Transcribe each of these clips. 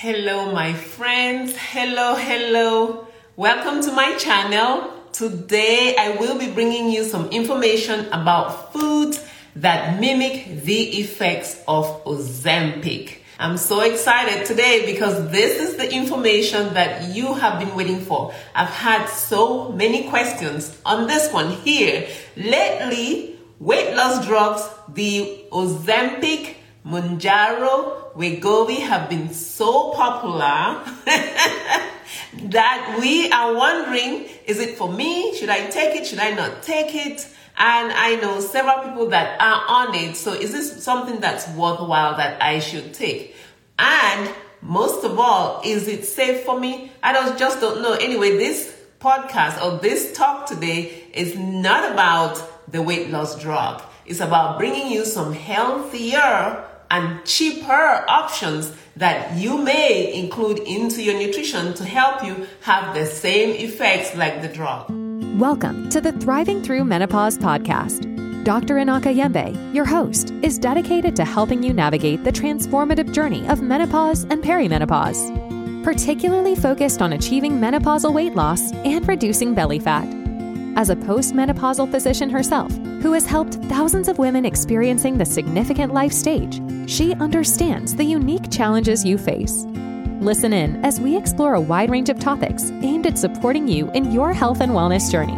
Hello my friends, hello, welcome to my channel. Today I will be bringing you some information about foods that mimic the effects of Ozempic. I'm so excited today because this is the information that you have been waiting for. I've had so many questions on this one here. Lately, weight loss drugs, the Ozempic, Mounjaro, Wegovy have been so popular that we are wondering, is it for me? Should I take it? Should I not take it? And I know several people that are on it. So is this something that's worthwhile that I should take? And most of all, is it safe for me? I just don't know. Anyway, this podcast or this talk today is not about the weight loss drug. It's about bringing you some healthier and cheaper options that you may include into your nutrition to help you have the same effects like the drug. Welcome to the Thriving Through Menopause podcast. Dr. Inaka Yembe, your host, is dedicated to helping you navigate the transformative journey of menopause and perimenopause, particularly focused on achieving menopausal weight loss and reducing belly fat. As a postmenopausal physician herself, who has helped thousands of women experiencing the significant life stage, she understands the unique challenges you face. Listen in as we explore a wide range of topics aimed at supporting you in your health and wellness journey.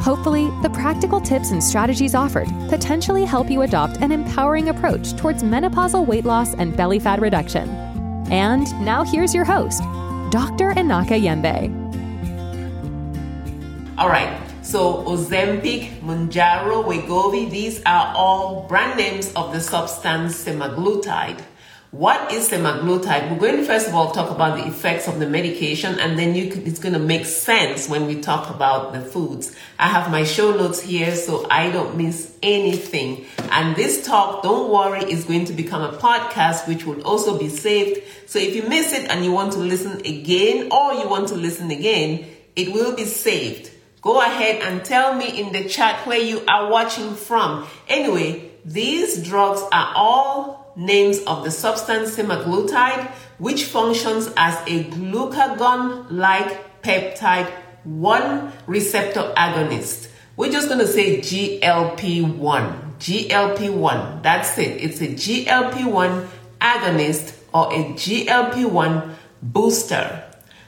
Hopefully, the practical tips and strategies offered potentially help you adopt an empowering approach towards menopausal weight loss and belly fat reduction. And now here's your host, Dr. Inaka Yembe. All right. So Ozempic, Mounjaro, Wegovy, these are all brand names of the substance semaglutide. What is semaglutide? We're going to first of all talk about the effects of the medication, and then it's going to make sense when we talk about the foods. I have my show notes here so I don't miss anything. And this talk, don't worry, is going to become a podcast which will also be saved. So if you miss it and you want to listen again, it will be saved. Go ahead and tell me in the chat where you are watching from. Anyway, these drugs are all names of the substance semaglutide, which functions as a glucagon-like peptide-1 receptor agonist. We're just going to say GLP-1. GLP-1, that's it. It's a GLP-1 agonist or a GLP-1 booster.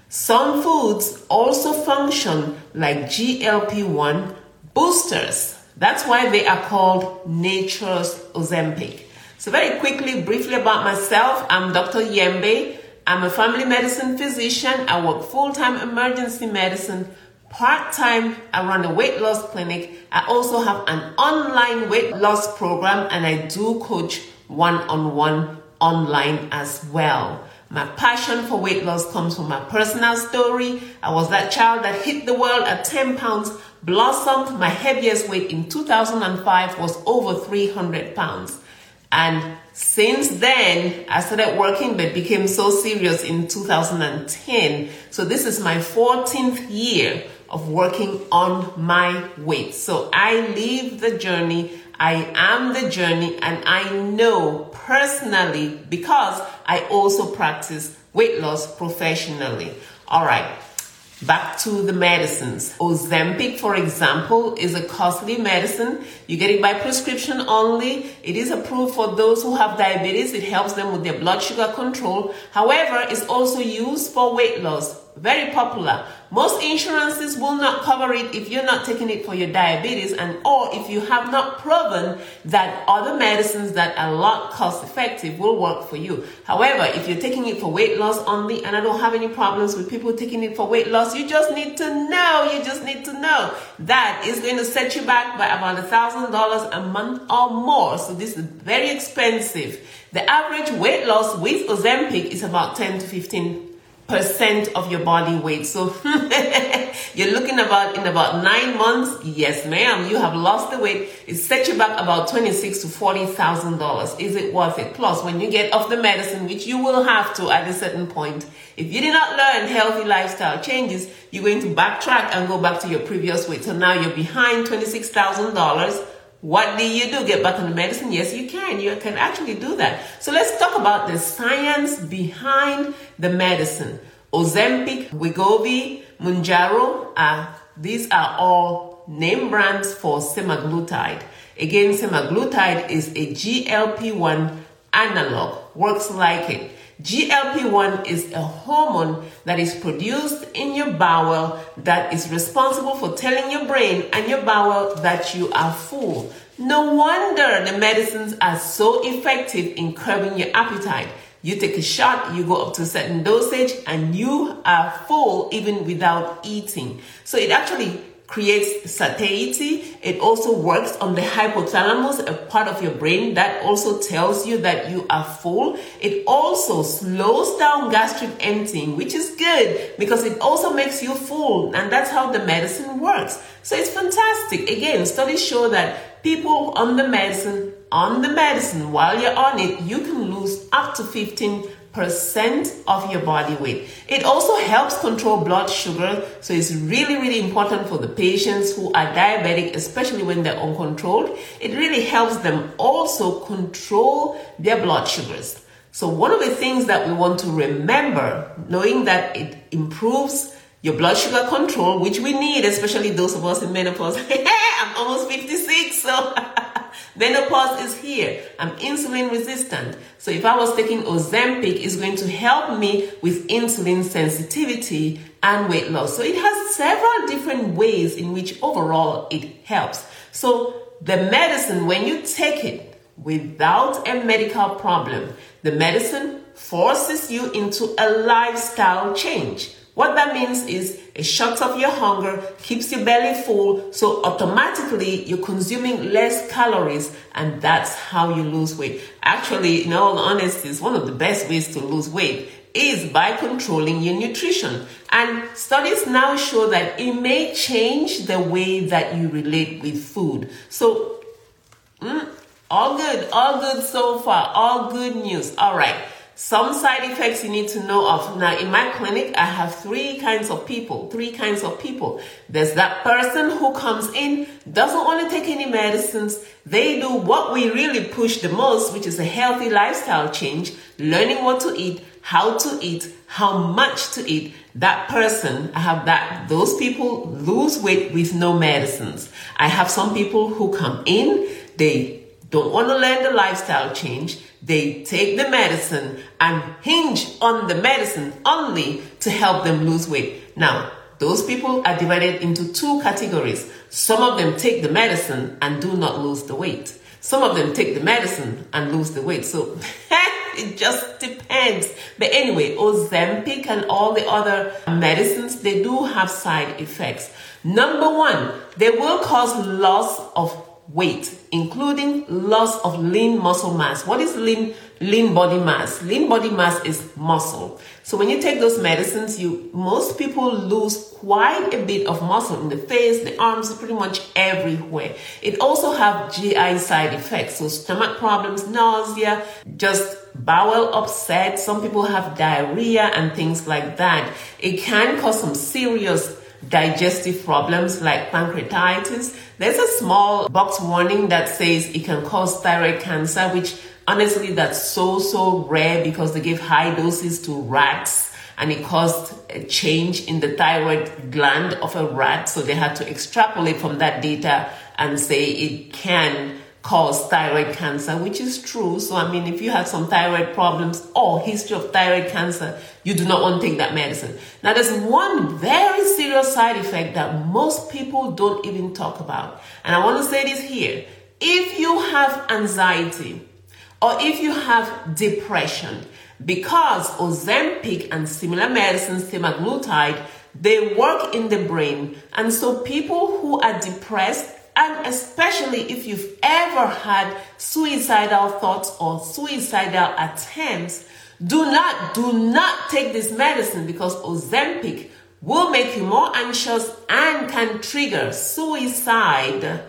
Some foods also function like GLP-1 boosters. That's why they are called nature's Ozempic. So very quickly, briefly about myself, I'm Dr. Yembe. I'm a family medicine physician. I work full-time emergency medicine. Part-time, I run a weight loss clinic. I also have an online weight loss program, and I do coach one-on-one online as well. My passion for weight loss comes from my personal story. I was that child that hit the world at 10 pounds, blossomed. My heaviest weight in 2005 was over 300 pounds. And since then, I started working, but became so serious in 2010. So this is my 14th year of working on my weight. So I live the journey. I am the journey, and I know personally because I also practice weight loss professionally. All right, back to the medicines. Ozempic, for example, is a costly medicine. You get it by prescription only. It is approved for those who have diabetes. It helps them with their blood sugar control. However, it's also used for weight loss. Very popular. Most insurances will not cover it if you're not taking it for your diabetes and or if you have not proven that other medicines that are a lot cost effective will work for you. However, if you're taking it for weight loss only, and I don't have any problems with people taking it for weight loss, you just need to know, that is going to set you back by about $1,000 a month or more. So this is very expensive. The average weight loss with Ozempic is about 10 to 15% of your body weight. So you're looking about in about 9 months. Yes, ma'am, you have lost the weight. It set you back about $26,000 to $40,000. Is it worth it? Plus, when you get off the medicine, which you will have to at a certain point, if you did not learn healthy lifestyle changes, you're going to backtrack and go back to your previous weight. So now you're behind $26,000 What do you do? Get back on the medicine? Yes, you can. You can actually do that. So let's talk about the science behind the medicine. Ozempic, Wegovy, Mounjaro, these are all name brands for semaglutide. Again, semaglutide is a GLP-1 analog, works like it. GLP-1 is a hormone that is produced in your bowel that is responsible for telling your brain and your bowel that you are full. No wonder the medicines are so effective in curbing your appetite. You take a shot, you go up to a certain dosage, and you are full even without eating. So it actually creates satiety. It also works on the hypothalamus, a part of your brain that also tells you that you are full. It also slows down gastric emptying, which is good because it also makes you full, and that's how the medicine works. So it's fantastic. Again, studies show that people on the medicine, while you're on it, you can lose up to 15% of your body weight. It also helps control blood sugar, so it's really, really important for the patients who are diabetic, especially when they're uncontrolled. It really helps them also control their blood sugars. So one of the things that we want to remember, knowing that it improves your blood sugar control, which we need, especially those of us in menopause. I'm almost 56, so menopause is here. I'm insulin resistant. So if I was taking Ozempic, it's going to help me with insulin sensitivity and weight loss. So it has several different ways in which overall it helps. So the medicine, when you take it without a medical problem, the medicine forces you into a lifestyle change. What that means is it shuts off your hunger, keeps your belly full, so automatically you're consuming less calories, and that's how you lose weight. Actually, in all honesty, it's one of the best ways to lose weight is by controlling your nutrition. And studies now show that it may change the way that you relate with food. So, all good so far, all good news. All right. Some side effects you need to know of. Now, in my clinic, I have three kinds of people. There's that person who comes in, doesn't want to take any medicines. They do what we really push the most, which is a healthy lifestyle change, learning what to eat, how to eat, how much to eat. That person, I have that. Those people lose weight with no medicines. I have some people who come in, they don't want to learn the lifestyle change. They take the medicine and hinge on the medicine only to help them lose weight. Now, those people are divided into two categories. Some of them take the medicine and do not lose the weight. Some of them take the medicine and lose the weight. So it just depends. But anyway, Ozempic and all the other medicines, they do have side effects. Number one, they will cause loss of weight, including loss of lean muscle mass. What is lean? Lean body mass. Lean body mass is muscle. So when you take those medicines, most people lose quite a bit of muscle in the face, the arms, pretty much everywhere. It also have GI side effects, so stomach problems, nausea, just bowel upset. Some people have diarrhea and things like that. It can cause some serious digestive problems like pancreatitis. There's a small box warning that says it can cause thyroid cancer, which honestly, that's so rare because they gave high doses to rats and it caused a change in the thyroid gland of a rat. So they had to extrapolate from that data and say it can cause thyroid cancer, which is true. So, I mean, if you have some thyroid problems or history of thyroid cancer, you do not want to take that medicine. Now, there's one very serious side effect that most people don't even talk about. And I want to say this here. If you have anxiety or if you have depression, because Ozempic and similar medicines, semaglutide, they work in the brain. And so people who are depressed, and especially if you've ever had suicidal thoughts or suicidal attempts, do not take this medicine because Ozempic will make you more anxious and can trigger suicide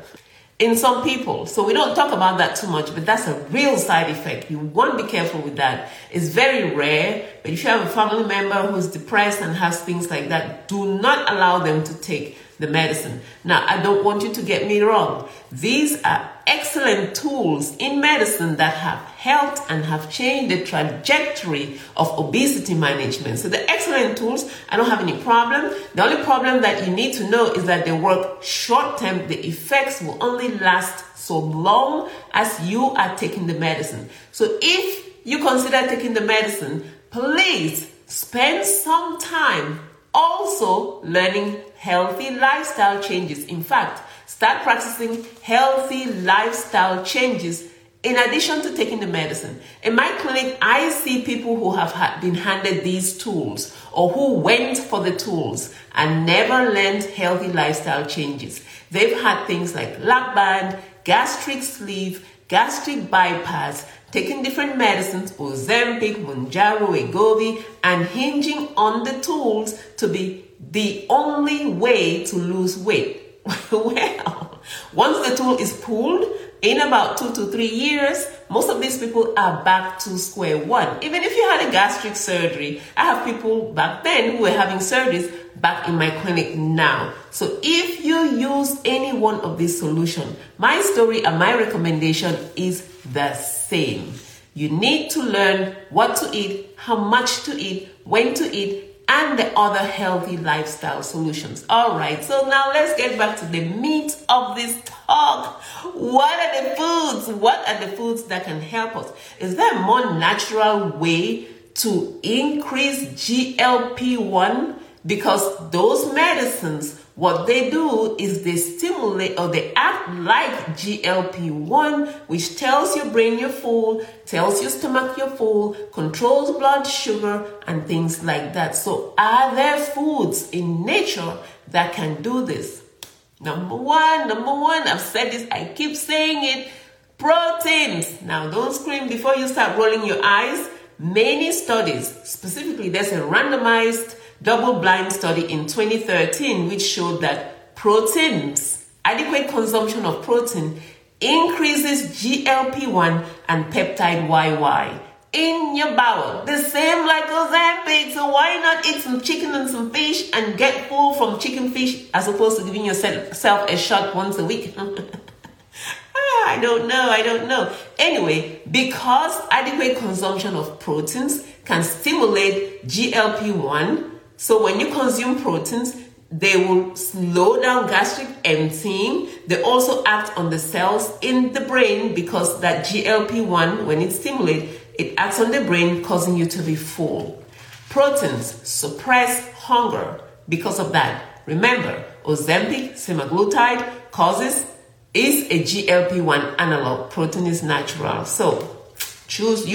in some people. So we don't talk about that too much, but that's a real side effect. You want to be careful with that. It's very rare, but if you have a family member who's depressed and has things like that, do not allow them to take the medicine. Now, I don't want you to get me wrong. These are excellent tools in medicine that have helped and have changed the trajectory of obesity management. So they're excellent tools. I don't have any problem. The only problem that you need to know is that they work short term. The effects will only last so long as you are taking the medicine. So if you consider taking the medicine, please spend some time also learning healthy lifestyle changes. In fact, start practicing healthy lifestyle changes in addition to taking the medicine. In my clinic, I see people who have been handed these tools or who went for the tools and never learned healthy lifestyle changes. They've had things like lap band, gastric sleeve, gastric bypass, taking different medicines, Ozempic, Mounjaro, Wegovy, and hinging on the tools to be the only way to lose weight. Well, once the tool is pulled, in about 2 to 3 years, most of these people are back to square one. Even if you had a gastric surgery, I have people back then who were having surgeries back in my clinic now. So if you use any one of these solutions, my story and my recommendation is the same. You need to learn what to eat, how much to eat, when to eat, and the other healthy lifestyle solutions. All right, so now let's get back to the meat of this talk. What are the foods? What are the foods that can help us? Is there a more natural way to increase GLP-1? Because those medicines, what they do is they stimulate or they act like GLP-1, which tells your brain you're full, tells your stomach you're full, controls blood sugar, and things like that. So are there foods in nature that can do this? Number one, I've said this, I keep saying it, proteins. Now don't scream before you start rolling your eyes. Many studies, specifically there's a randomized double-blind study in 2013 which showed that proteins, adequate consumption of protein, increases GLP-1 and peptide YY in your bowel. The same like Ozempic, so why not eat some chicken and some fish and get full from chicken fish as opposed to giving yourself a shot once a week? I don't know. Anyway, because adequate consumption of proteins can stimulate GLP-1, so when you consume proteins, they will slow down gastric emptying. They also act on the cells in the brain because that GLP-1, when it stimulates, it acts on the brain, causing you to be full. Proteins suppress hunger because of that. Remember, Ozempic, semaglutide is a GLP-1 analog. Protein is natural. So choose.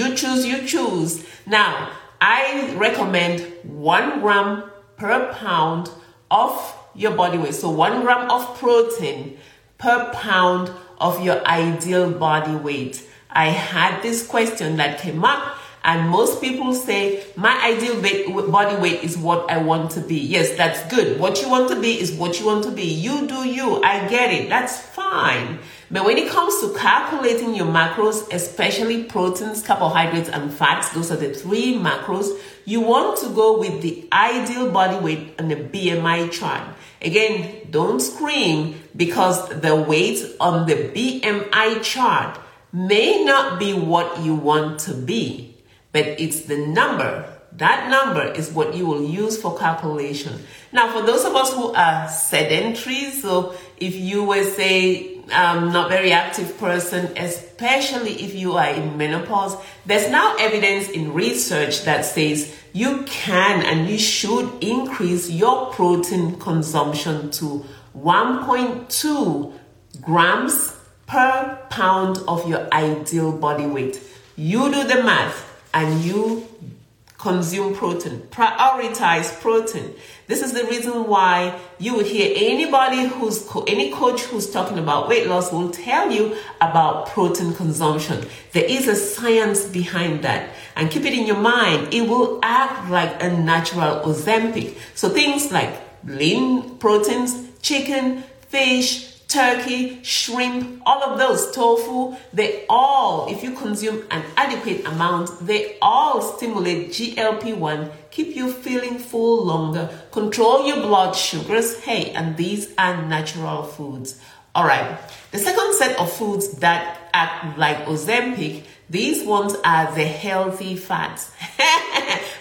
Now, I recommend 1 gram per pound of your body weight. So 1 gram of protein per pound of your ideal body weight. I had this question that came up, and most people say, my ideal body weight is what I want to be. Yes, that's good. What you want to be is what you want to be. You do you. I get it. That's fine. But when it comes to calculating your macros, especially proteins, carbohydrates, and fats, those are the three macros, you want to go with the ideal body weight and the BMI chart. Again, don't scream because the weight on the BMI chart may not be what you want to be. But it's the number. That number is what you will use for calculation. Now, for those of us who are sedentary, so if you were, say, not very active person, especially if you are in menopause, there's now evidence in research that says you can and you should increase your protein consumption to 1.2 grams per pound of your ideal body weight. You do the math. And you consume protein, prioritize protein. This is the reason why you will hear anybody any coach who's talking about weight loss will tell you about protein consumption. There is a science behind that. And keep it in your mind, it will act like a natural Ozempic. So things like lean proteins, chicken, fish, turkey, shrimp, all of those, tofu, they all, if you consume an adequate amount, they all stimulate GLP-1, keep you feeling full longer, control your blood sugars, hey, and these are natural foods. All right, the second set of foods that act like Ozempic, these ones are the healthy fats.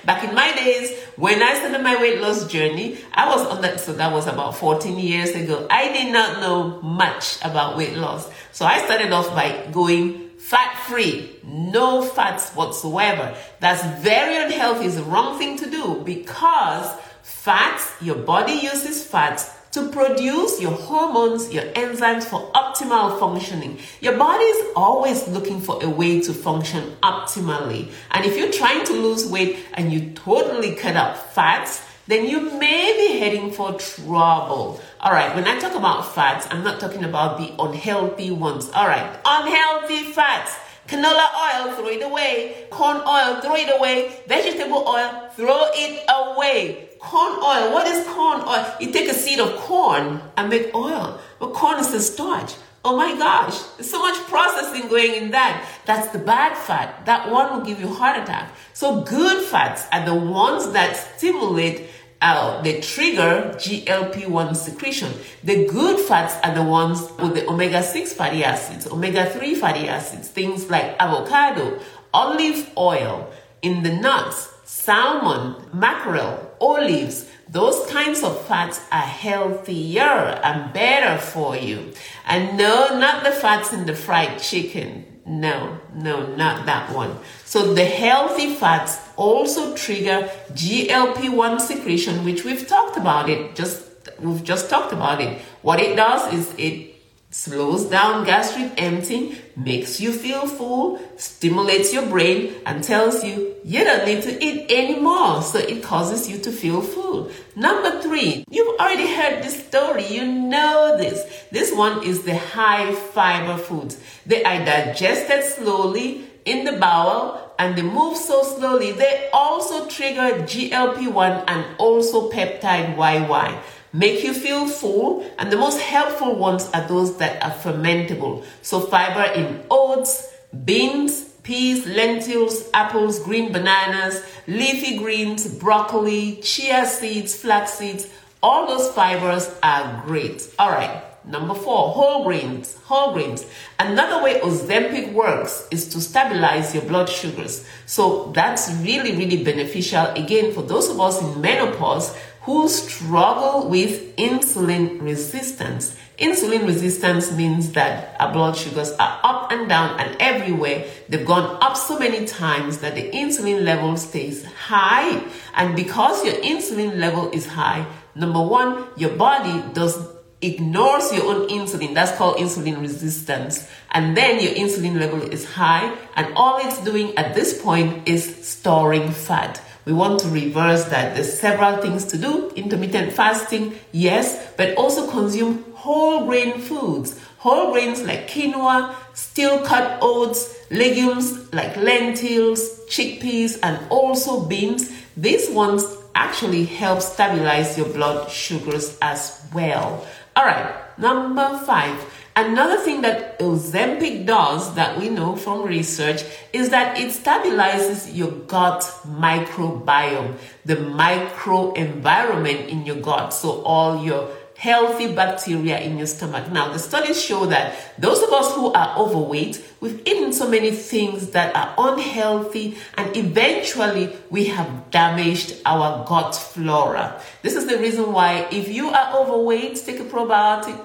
Back in my days, when I started my weight loss journey, I was on that, so that was about 14 years ago. I did not know much about weight loss. So I started off by going fat-free, no fats whatsoever. That's very unhealthy, it's the wrong thing to do because fats, your body uses fats to produce your hormones, your enzymes for optimal functioning. Your body is always looking for a way to function optimally. And if you're trying to lose weight and you totally cut out fats, then you may be heading for trouble. All right, when I talk about fats, I'm not talking about the unhealthy ones. All right, unhealthy fats. Canola oil, throw it away. Corn oil, throw it away. Vegetable oil, throw it away. Corn oil, what is corn oil? You take a seed of corn and make oil. But corn is a starch. Oh my gosh, there's so much processing going in that. That's the bad fat. That one will give you a heart attack. So good fats are the ones that stimulate, they trigger GLP-1 secretion. The good fats are the ones with the omega-6 fatty acids, omega-3 fatty acids, things like avocado, olive oil in the nuts, salmon, mackerel, olives. Those kinds of fats are healthier and better for you. And no, not the fats in the fried chicken. No, not that one. So the healthy fats also trigger GLP-1 secretion, which we've talked about it. We've just talked about it. What it does is it slows down gastric emptying, makes you feel full, stimulates your brain, and tells you you don't need to eat anymore. So it causes you to feel full. Number three, you've already heard this story. You know this. This one is the high fiber foods. They are digested slowly in the bowel and they move so slowly. They also trigger GLP-1 and also peptide YY. Make you feel full, and the most helpful ones are those that are fermentable. So fiber in oats, beans, peas, lentils, apples, green bananas, leafy greens, broccoli, chia seeds, flax seeds, all those fibers are great. All right, number four, whole grains. Another way Ozempic works is to stabilize your blood sugars. So that's really, really beneficial, again, for those of us in menopause who struggle with insulin resistance. Insulin resistance means that our blood sugars are up and down and everywhere. They've gone up so many times that the insulin level stays high. And because your insulin level is high, number one, your body ignores your own insulin. That's called insulin resistance. And then your insulin level is high. And all it's doing at this point is storing fat. We want to reverse that. There's several things to do. Intermittent fasting, yes, but also consume whole grain foods. Whole grains like quinoa, steel-cut oats, legumes like lentils, chickpeas, and also beans. These ones actually help stabilize your blood sugars as well. All right, number five. Another thing that Ozempic does that we know from research is that it stabilizes your gut microbiome, the microenvironment in your gut, so all your healthy bacteria in your stomach. Now, the studies show that those of us who are overweight, we've eaten so many things that are unhealthy, and eventually we have damaged our gut flora. This is the reason why if you are overweight, take a probiotic.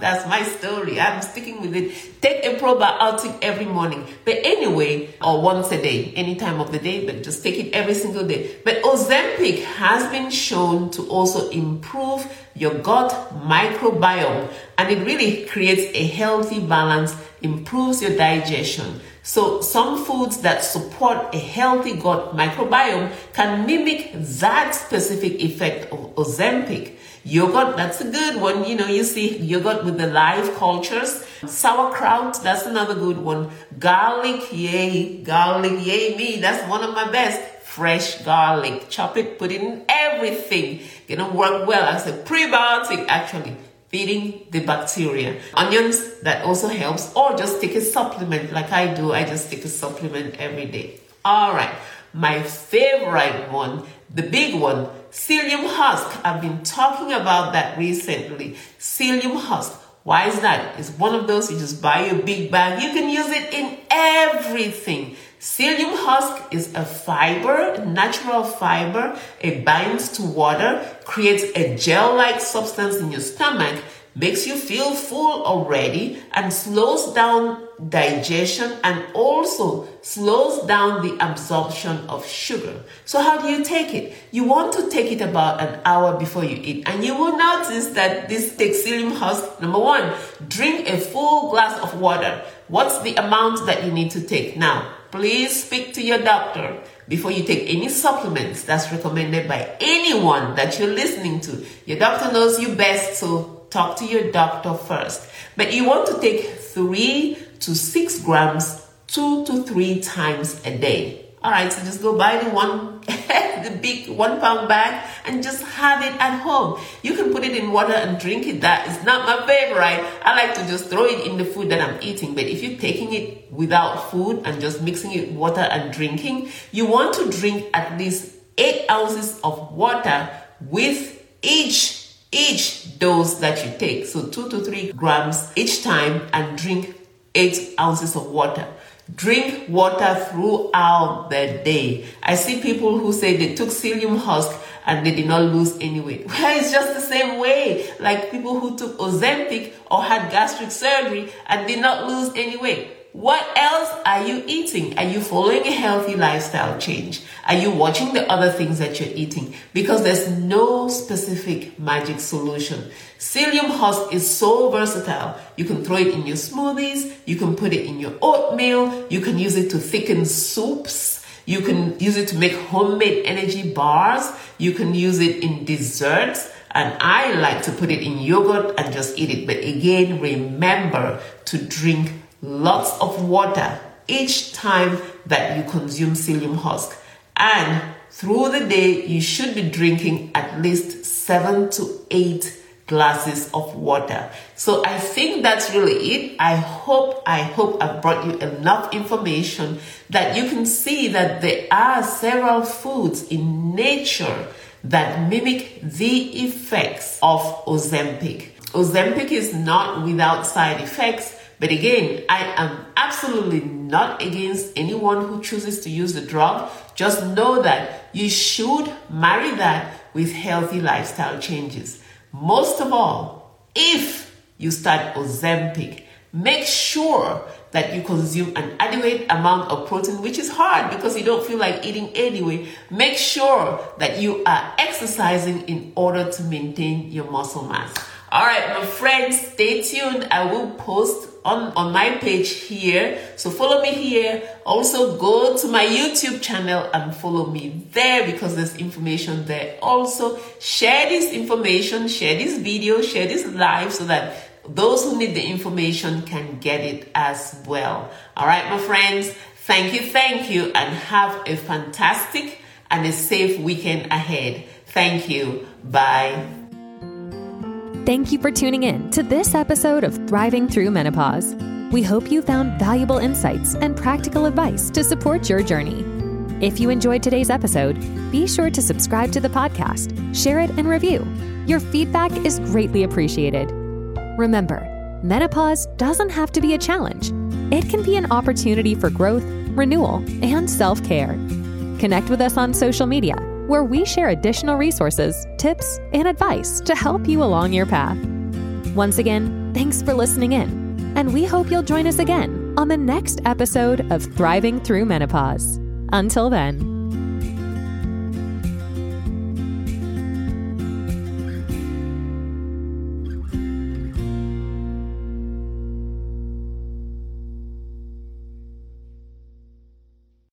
That's my story. I'm sticking with it. Take a probiotic every morning, but anyway, or once a day, any time of the day, but just take it every single day. But Ozempic has been shown to also improve your gut microbiome, and it really creates a healthy balance, improves your digestion. So some foods that support a healthy gut microbiome can mimic that specific effect of Ozempic. Yogurt, that's a good one. You know, you see yogurt with the live cultures. Sauerkraut, that's another good one. Garlic, yay me. That's one of my best. Fresh garlic, chop it, put it in everything. Gonna work well as a prebiotic, actually. feeding the bacteria. Onions, that also helps, or just take a supplement like I do. I just take a supplement every day. All right, my favorite one, the big one, psyllium husk. I've been talking about that recently. Psyllium husk. Why is that? It's one of those, you just buy a big bag. You can use it in everything. Psyllium husk is a fiber, natural fiber. It binds to water, creates a gel-like substance in your stomach, makes you feel full already, and slows down digestion and also slows down the absorption of sugar. So how do you take it? You want to take it about an hour before you eat, and you will notice that this psyllium husk, number one, drink a full glass of water. What's the amount that you need to take? Now, please speak to your doctor before you take any supplements that's recommended by anyone that you're listening to. Your doctor knows you best, so talk to your doctor first. But you want to take 3 to 6 grams 2 to 3 times a day. All right, so just go buy the one, the big 1 pound bag and just have it at home. You can put it in water and drink it. That is not my favorite. I like to just throw it in the food that I'm eating. But if you're taking it without food and just mixing it with water and drinking, you want to drink at least 8 ounces of water with each dose that you take. So 2 to 3 grams each time and drink 8 ounces of water. Drink water throughout the day. I see people who say they took psyllium husk and they did not lose any weight. Well, it's just the same way, like people who took Ozempic or had gastric surgery and did not lose any weight. What else are you eating? Are you following a healthy lifestyle change? Are you watching the other things that you're eating? Because there's no specific magic solution. Psyllium husk is so versatile. You can throw it in your smoothies. You can put it in your oatmeal. You can use it to thicken soups. You can use it to make homemade energy bars. You can use it in desserts. And I like to put it in yogurt and just eat it. But again, remember to drink lots of water each time that you consume psyllium husk. And through the day, you should be drinking at least 7 to 8 glasses of water. So I think that's really it. I hope I've brought you enough information that you can see that there are several foods in nature that mimic the effects of Ozempic. Ozempic is not without side effects. But again, I am absolutely not against anyone who chooses to use the drug. Just know that you should marry that with healthy lifestyle changes. Most of all, if you start Ozempic, make sure that you consume an adequate amount of protein, which is hard because you don't feel like eating anyway. Make sure that you are exercising in order to maintain your muscle mass. All right, my friends, stay tuned. I will post on my page here. So follow me here. Also go to my YouTube channel and follow me there because there's information there. Also share this information, share this video, share this live so that those who need the information can get it as well. All right, my friends, thank you, and have a fantastic and a safe weekend ahead. Thank you. Bye. Thank you for tuning in to this episode of Thriving Through Menopause. We hope you found valuable insights and practical advice to support your journey. If you enjoyed today's episode, be sure to subscribe to the podcast, share it, and review. Your feedback is greatly appreciated. Remember, menopause doesn't have to be a challenge. It can be an opportunity for growth, renewal, and self-care. Connect with us on social media, where we share additional resources, tips, and advice to help you along your path. Once again, thanks for listening in, and we hope you'll join us again on the next episode of Thriving Through Menopause. Until then.